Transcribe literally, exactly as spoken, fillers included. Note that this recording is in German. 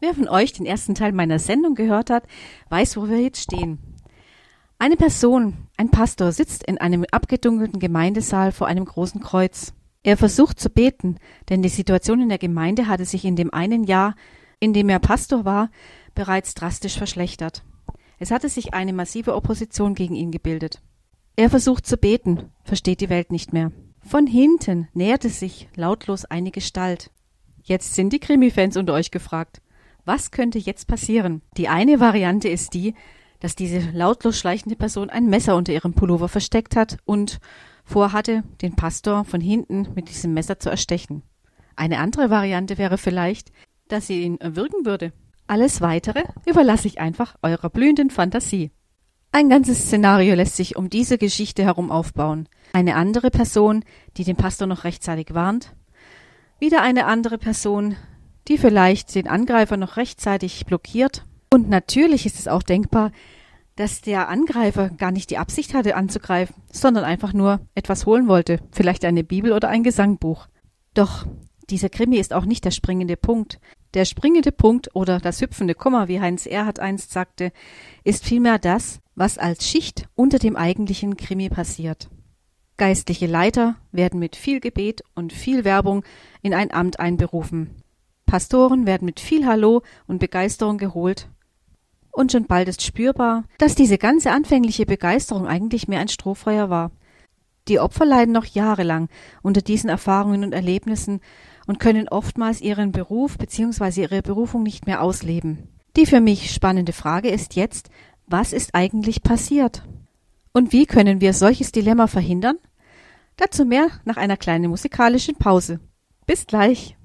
Wer von euch den ersten Teil meiner Sendung gehört hat, weiß, wo wir jetzt stehen. Eine Person, ein Pastor, sitzt in einem abgedunkelten Gemeindesaal vor einem großen Kreuz. Er versucht zu beten, denn die Situation in der Gemeinde hatte sich in dem einen Jahr, in dem er Pastor war, bereits drastisch verschlechtert. Es hatte sich eine massive Opposition gegen ihn gebildet. Er versucht zu beten, versteht die Welt nicht mehr. Von hinten näherte sich lautlos eine Gestalt. Jetzt sind die Krimi-Fans unter euch gefragt. Was könnte jetzt passieren? Die eine Variante ist die, dass diese lautlos schleichende Person ein Messer unter ihrem Pullover versteckt hat und vorhatte, den Pastor von hinten mit diesem Messer zu erstechen. Eine andere Variante wäre vielleicht, dass sie ihn erwürgen würde. Alles Weitere überlasse ich einfach eurer blühenden Fantasie. Ein ganzes Szenario lässt sich um diese Geschichte herum aufbauen. Eine andere Person, die den Pastor noch rechtzeitig warnt. Wieder eine andere Person, die vielleicht den Angreifer noch rechtzeitig blockiert. Und natürlich ist es auch denkbar, dass der Angreifer gar nicht die Absicht hatte anzugreifen, sondern einfach nur etwas holen wollte, vielleicht eine Bibel oder ein Gesangbuch. Doch dieser Krimi ist auch nicht der springende Punkt. Der springende Punkt oder das hüpfende Komma, wie Heinz Erhardt einst sagte, ist vielmehr das, was als Schicht unter dem eigentlichen Krimi passiert. Geistliche Leiter werden mit viel Gebet und viel Werbung in ein Amt einberufen. Pastoren werden mit viel Hallo und Begeisterung geholt. Und schon bald ist spürbar, dass diese ganze anfängliche Begeisterung eigentlich mehr ein Strohfeuer war. Die Opfer leiden noch jahrelang unter diesen Erfahrungen und Erlebnissen und können oftmals ihren Beruf bzw. ihre Berufung nicht mehr ausleben. Die für mich spannende Frage ist jetzt, was ist eigentlich passiert? Und wie können wir solches Dilemma verhindern? Dazu mehr nach einer kleinen musikalischen Pause. Bis gleich!